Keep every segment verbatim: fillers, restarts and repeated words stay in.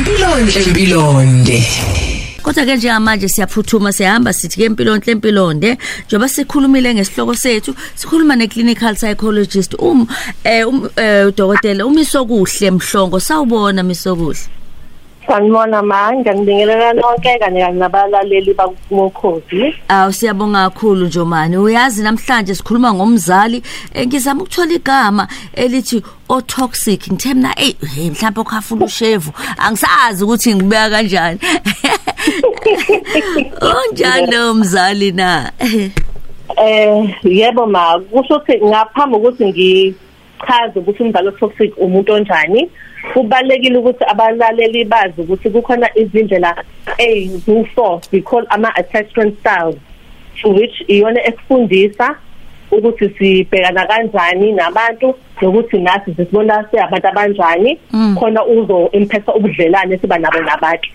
Mpilonhle Mpilonde. Kodwa ke njengamanje siyaphuthuma sehamba sithi ke Mpilonhle Mpilonde njoba sikhulumile ngesihloko sethu sikhuluma ne clinical psychologist um eh udokotela uMisokuhle Mhlongo. Sawubona Misokuhle. Sanibona manje ngibingelela lonke kanye kanye nabalaleli bakukhozi. Aw siyabonga kakhulu Njomani. Uyazi namhlanje sikhuluma ngomzali ngizama ukuthola igama elithi o toxic ngithe mina eh mhlawumbe ukhafula ushevu angisazi ukuthi ngibeka kanjani. Onjalo mzali na. Eh yebo ma kusho ukuthi ngaphambi ukuthi ngi chaza ukuthi umzali toxic umuntu onjani. Kubalekile ukuthi abalaleli bazi ukuthi kukhona izindlela ezingu four we call ama attachment styles which iyona ekufundisa ukuthi sibhekana kanjani nabantu nokuthi nathi sisibona siyabantu abanjani khona uzo impact ubudlelwane siba nabo nabantu.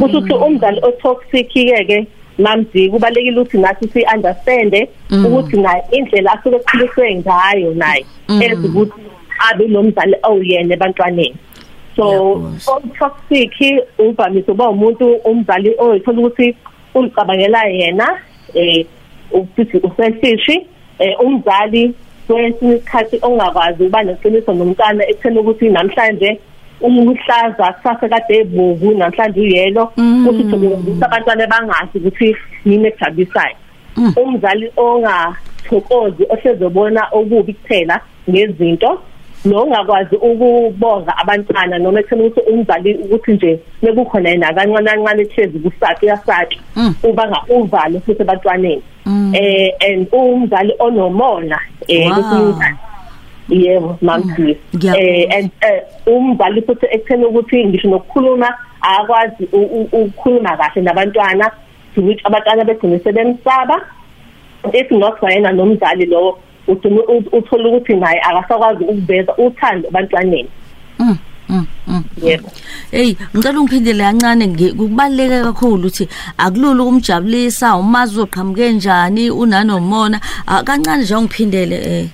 Kusho ukuthi umzali otoxic ke mamzi kubalekile ukuthi nathi si understand ukuthi naye indlela asuke ekhuliswe ngayo naye ezibuthi abe nomzali oyena ebantwaneni. So toxic uvamise uba umuntu umzali oyithola ukuthi ulicabangela yena eh ukuthi uselfish eh umzali kwesinye isikhathi ongakwazi ukuba neqiniso nomntwana ekutheni ukuthi namhlanje umhlaza kusasa kade ebuku namhlanje uyelo ukuthi ukuthi abantwana bangazi ukuthi yini ejabulisayo. Umzali ongathokozi osezobona okubi kuphela ngezinto lo ngakwazi ukubonga abantwana noma ethena ukuthi umzali ukuthi nje nekukhona yena kancane kancane ethezi kusathe yasathe uba ngauvalo futhi abantwaneni eh and umzali onomona eh ukuthi yebo mamthi eh and umzali futhi ethena ukuthi ngisho nokukhuluma akwazi ukukhuluma kahle nabantwana ukuthi abantwana begcine sebemsaba if not wena nomzali lowo uthuma uthola ukuthi naye akasakwazi ukuveza uthando abantwaneni. Mm mm. Yebo. Hey, ngicela ungiphindele kancane ngikubaleka kakhulu uthi akulula ukumjabulisa umazi uqhamuke njani unanomona kancane nje ungiphindele eh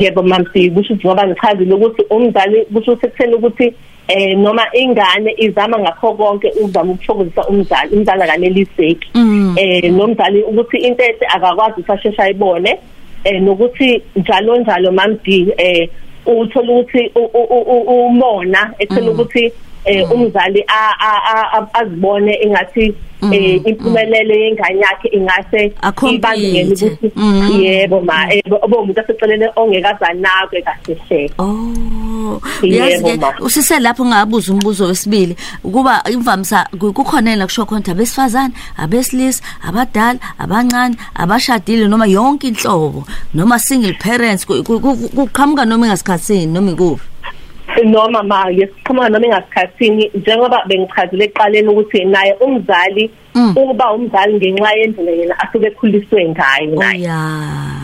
yebo mamsi kusho njoba ngichazile ukuthi umzali kusho sekuthela ukuthi eh noma ingane izama ngakho konke uzama ukuthokozisa umzali umzali akaneliseki eh nomzali ukuthi into ethe akakwazi usashesha ayibone eh nokuthi njalo njalo mamdi eh uthola ukuthi umona ethela ukuthi eh umzali azibone engathi eh impumelelo yengane yakhe ingase ibangele ukuthi yebo ma obomuntu asecelene ongekazani nakho kasishe. Oh yazi usise lapho ngabuza umbuzo wesibili kuba imvamisa kukhonela kusho khona abesifazana abesilisa abadala abancane abashadile noma yonke inhlobo noma single parents kuqhamuka noma ingasikhathini noma ikuphi noma mama yesikhuma noma engasikhathini njengoba bengichazile eqaleni ukuthi naye umzali uba umzali ngenxa yendlela yena asuke ekhuliswe ngayo naye.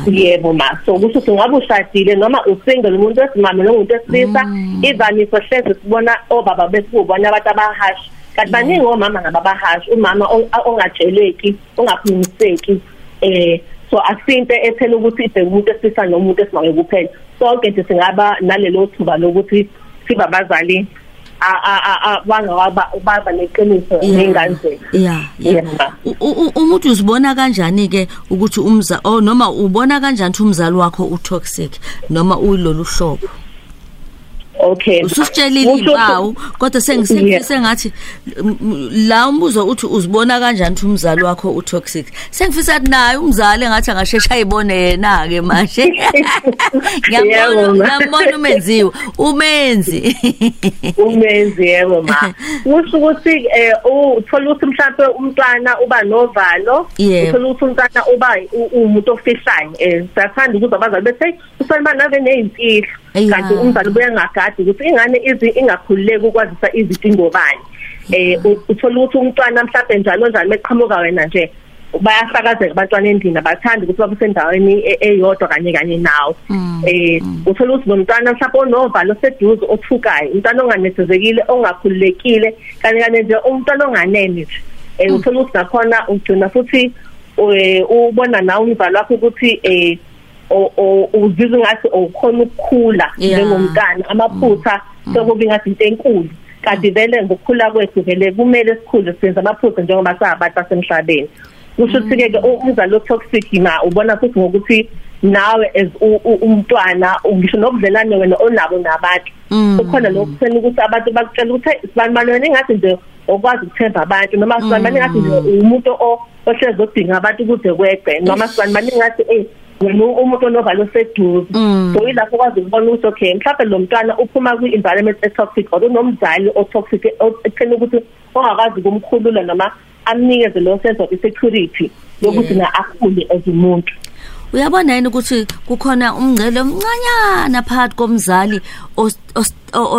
Yebo ma so kusho ukuthi ngabe ushadile noma usingle umuntu esimame nomuntu esisa ivamise hleze sibona obaba besibona abantu abahashi kanti baningi omama nababahashi umama ongatsheleki ongaphumiseki eh so asinte ethela ukuthi ibheke umuntu esisa nomuntu esimame kuphela. Sonke nje singaba nalelo thuba lokuthi sibabazali a a bangaba ubaba neqiniso nengane. Yeah yeah. Umuntu uzibona kanjani ke ukuthi umza o noma ubona kanjani umzali wakho utoxic noma ulolu hlobo? Okay. Usitshelile ibawu kodwa sengisengise ngathi la umbuzo uthi uzibona kanjani umzali wakho utoxic. Sengifisa ukuthi naye umzali engathi angashesha ayibone yena ke manje. Ngiyabona ngibona umenziwe umenzi. Umenzi yebo ma. Usho ukuthi eh uthola ukuthi mhlawumbe umntwana uba novalo, uthola ukuthi umntwana uba umuntu ofishayo. Eh sathanda ukuthi abazali bethe usana nave nezimfihlo. Kanti umzali ubuya ngagadi ukuthi ingane izi ingakhululeki ukwazisa izidingo bani eh uthola ukuthi umntwana mhlawumbe njalo njalo meqhamuka wena nje bayafakazeka abantwana endini abathandi ukuthi babe sendaweni eyodwa kanye kanye nawo eh uthola ukuthi nomntwana mhlawumbe onovalo seduze othukayo umntwana onganethezekile ongakhululekile kanye kanye nje umntwana onganene nje eh uthola ukuthi nakhona ugcina futhi ubona nawe umzali wakho ukuthi eh o o uzizwe ngathi ukhona ukukhula njengomntana amaphutha sokubinga into enkulu kade vele ngokukhula kwethu vele kumele sikhule senza amaphutha njengoba sabantu basemhlabeni. Kusho ukuthi ke umzali lo toxic ma ubona futhi ngokuthi nawe as umntwana ngisho nobudlelwane wena onabo nabantu. Kukhona lokuthena ukuthi abantu bakutshela ukuthi sibanibane ngathi nje okwazi ukuthemba abantu noma sibanibane ngathi nje umuntu ohlezi odinga abantu kude kwegqe noma sibanibane ngathi eh ngoba umuntu novalo seduze so ilapho kwazi ukubona ukuthi okay mhlawumbe lo mntwana uphuma ku environment toxic or nomzali o toxic ethena ukuthi ongakazi kumkhulula noma amnikeze lo sense of security lokuthi na akhule as umuntu. Uyabona yini ukuthi kukhona umngcele omncanyana phakathi komzali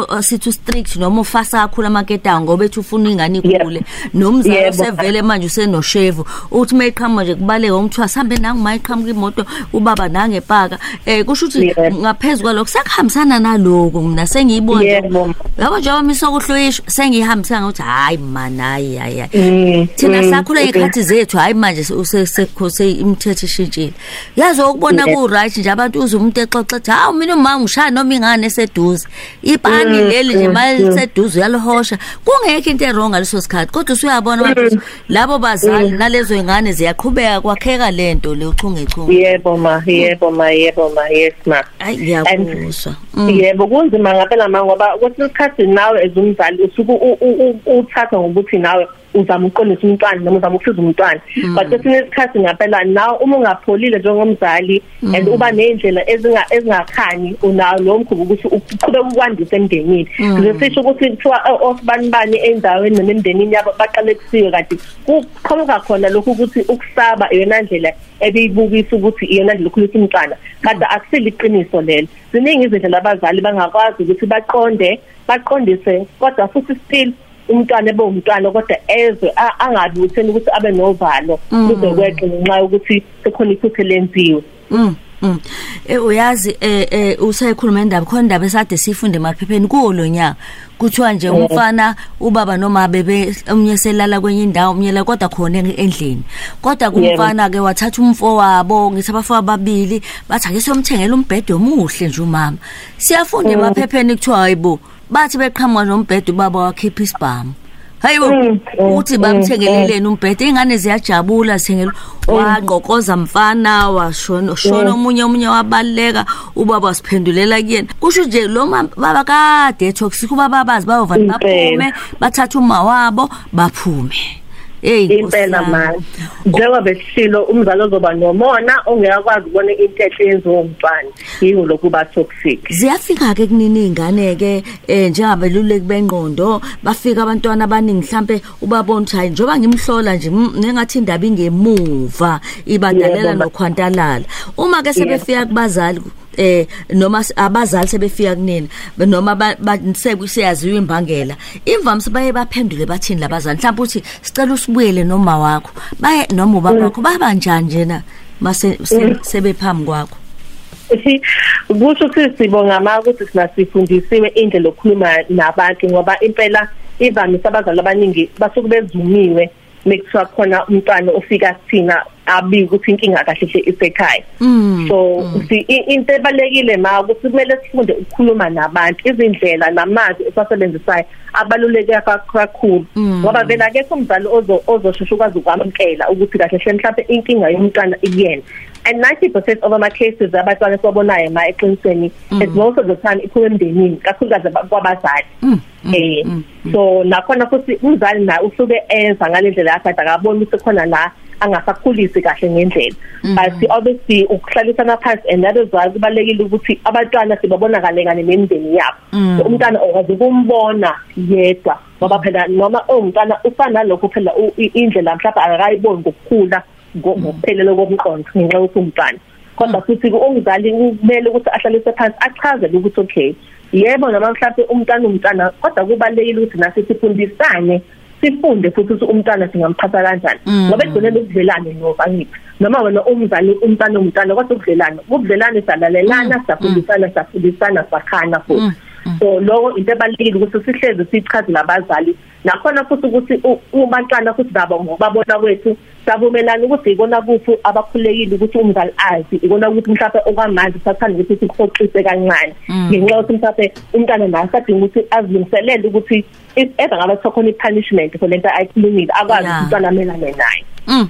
osithu strict noma ufasa kakhulu amaketa ngoba ethi ufuna ingane ikhule nomzali osevele manje usenoshevu uthi mayiqhamuka nje kubaleke umthwa sihambe nangu mayiqhamuka imoto ubaba nangepaka eh kusho ukuthi ngaphezulu lokho sakuhambisana naloko mina sengiyibona yabo nje Misokuhle sengihambisa ngathi hayi man hayi hayi thina sakhula ngekhathi zethu hayi manje usesekhose imithetho ishintshile yazi ukubona ku right nje abantu uze umuntu exoxa ethi hawu mina uma ngishaya noma ingane seduze ipani leli nje maliseduze yalihosha kungekho into eronga leso sikhathi kodwa usuyabona ukuthi labo bazali nalezo ingane ziyaqhubeka kwakheka lento le uchungechunge. Yebo ma yebo ma yebo ma yes ma ayiyabuswa yebo kunzima ngaphela manje ngoba kwesikhathi nawe ezumzali usuku uthatha ngokuthi nawe uzama uqonisa umntwana noma uzama ukufisa umntwana but esinye isikhathi ngaphela nawe uma ungapholile njengomzali and uba nendlela ezingakhanyi unawo lo mkhubu ukuthi uqhubeke ukwandisa emndenini ngisho ukuthi kuthiwa osibanibani endaweni noma emndenini yabo baqalekisiwe kade kuqhamuka khona lokhu ukuthi ukusaba iyona ndlela ebeyibukisa ukuthi iyona ndlela yokukhulisa umntwana kade akusile iqiniso lelo. Ziningi izindlela abazali bangakwazi ukuthi baqonde baqondise kodwa futhi still umntwana ebomntwana kodwa ezwe angabi utheni ukuthi abe novalo kuze kweqe ngenxa ukuthi sekhona iphuthe lenziwe. Mm. Eh uyazi eh eh usayikhuluma indaba khona indaba esade sifunde emaphepheni kulonyaka kuthiwa nje umfana ubaba noma bebe umnye selala kwenye indawo umnye la kodwa khona endlini kodwa kumfana ke wathatha umfo wabo ngithi abafo ababili bathi ake siyomthengela umbhedo omuhle nje umama siyafunda emaphepheni kuthiwa hayibo bathi beqhamuka nombhedo ubaba wakhipha isibhamu. Hayibo uthi bamthengeleleni umbhedo ingane ziyajabula sengelo waqoqoza mfana washona shona omunye omunye wabaleka ubaba siphendulela kuyena kusho nje lo baba ka detox kuba babazi bayovana baphume bathatha uma wabo baphume. Hey impela manje njengoba besilo umzali ozoba nomona ongeyakwazi ukubona into eyenziwa ngumfana yingo lokuba toxic. Ziyafika ke kunini izingane ke njengoba luleke bengqondo bafika abantwana abaningi mhlambe ubabona uthi njoba ngimhlola nje nengathi indaba ingemuva ibadalela nokhwantalala uma ke sebefika kubazali eh noma abazali sebefika kunina noma basekusiyaziwa imbangela imvamsi baye baphendule bathini labazali mhlawumbe uthi sicela usibuyele noma wakho baye noma ubaba wakho baba njani njena mase sebephambi kwakho ukuthi sisibonga manje ukuthi sina sifundisiwe indlela yokukhuluma nabantu ngoba impela ivamisa abazali abaningi basuke bezumiwe mekuwa khona umntwana ofika sina abi ukuthi inkinga kahle isekhaya so si into ebalekile ma ukuthi kumele sifunde ukukhuluma nabantu izindlela namazi esasebenzisayo abaluleke kakhulu ngoba vela ke umzali ozo ozoshusha ukwazi ukwamkela ukuthi kahle hle mhlawumbe inkinga yomntwana iyena and ninety percent of my cases abantwana sobonayo ma eqinisweni as most of the time ikhulumdenini kakhulukazi kwabazali eh so nakhona futhi umzali naye usuke enza ngale ndlela yakhe akabona ukuthi khona la angasakhulisi kahle ngendlela but obviously ukuhlalisana phansi and that is why kubalekile ukuthi abantwana sibabonakale kane nemindeni yabo umntwana ongaze kumbona yedwa ngoba phela noma umntwana ufana lokho phela indlela mhlawumbe akayiboni ngokukhula ngokuphelele komqondo ngenxa yokuthi umntwana kodwa futhi umzali kumele ukuthi ahlalise phansi achaze ukuthi okay yebo noma mhlawumbe umntwana umntwana kodwa kubalekile ukuthi nasifundisane sifunde futhi umntwana singamphatha kanjani ngoba egcineni ukudlelana novangithi noma wena umzali umntwana umntwana kwathi ukudlelana ubudlelana salalelana safundisana safundisana sakhana futhi So lo into ebalulekile ukuthi sihleze sichaze nabazali nakhona futhi ukuthi ubantwana futhi babo ngobabona kwethu savumelana ukuthi ikona kuphi abakhulekile ukuthi umzali azi ikona ukuthi mhlawumbe okwamanje sathanda ukuthi sikhoxise kancane ngenxa yokuthi mhlawumbe umntana naye sadinga ukuthi azilungiselele ukuthi eza ngaba khona ipunishment for lento ayikhulumile akwazi umntwana amelane naye. Mm.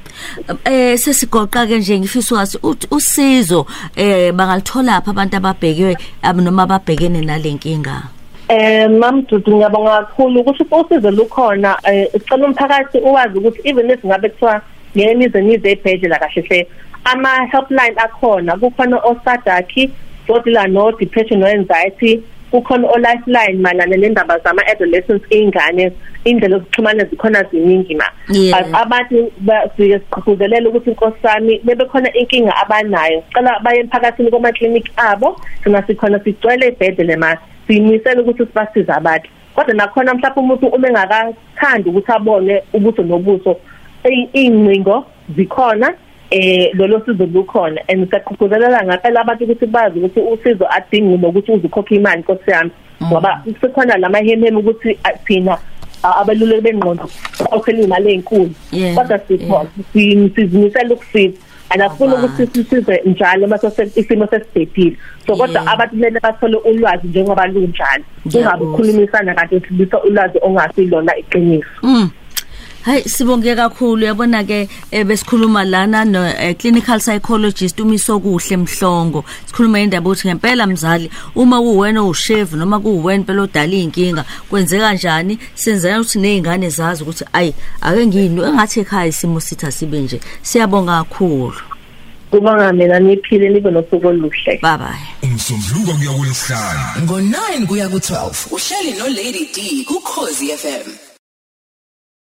Eh sesigoqa ke nje ngifisa wazi usizo eh bangalithola apha abantu ababhekwe noma ababhekene nalenkinga. Eh mama Dudu ngiyabonga kakhulu ukuthi usizo lukhona icela umphakathi uwazi ukuthi even if ngabe kuthiwa ngemize nize ebhedlela kahle hle ama helpline akhona kukhona osadaki bodila no depression or anxiety kukhona o lifeline manana nendaba zama adolescents ingane indlela yokuxhumana zikhona ziningi ma abantu basiqhudelela ukuthi inkosi sami bebekhona inkinga abanayo cela baye emphakathini kuma clinic abo sina sikhona sicwele ibhedle ma simisele ukuthi sibasize abantu kodwa nakhona mhlawumbe umuntu uma engakathandi ukuthi abone ubuso nobuso incingo zikhona eh lolo sizo lukhona and saqhuquzelela ngapela abantu ukuthi bazi ukuthi usizo adingi nokuthi uzikhokha imali Nkosi yami ngoba sikhona lamahemhemi ukuthi athina abeluleki bengqondo okhele imali enkulu kodwa sikhona sizimisela ukusiza and afuna ukuthi sisize njalo mase isimo sesibhedile so kodwa abantu lena bathole ulwazi njengoba lunjalo ungabukhulumisana kanti sibisa ulwazi ongasilona iqiniso. Hayi sibonge kakhulu yabona ke besikhuluma lana no clinical psychologist uMisokuhle Mhlongo sikhuluma indaba ukuthi ngempela mzali uma uwena usheve noma kuwena phela odala inkinga kwenzeka kanjani senzana ukuthi nezingane zazi ukuthi ayi ake ngini engathi ekhaya isimo sitha sibe nje. Siyabonga kakhulu kubanga mina niphile nibe nosuku oluhle. Bye bye. Umsombuluko ngiyawulisana ngo nine kuya ku twelve uhleli no Lady D ku Khosi F M.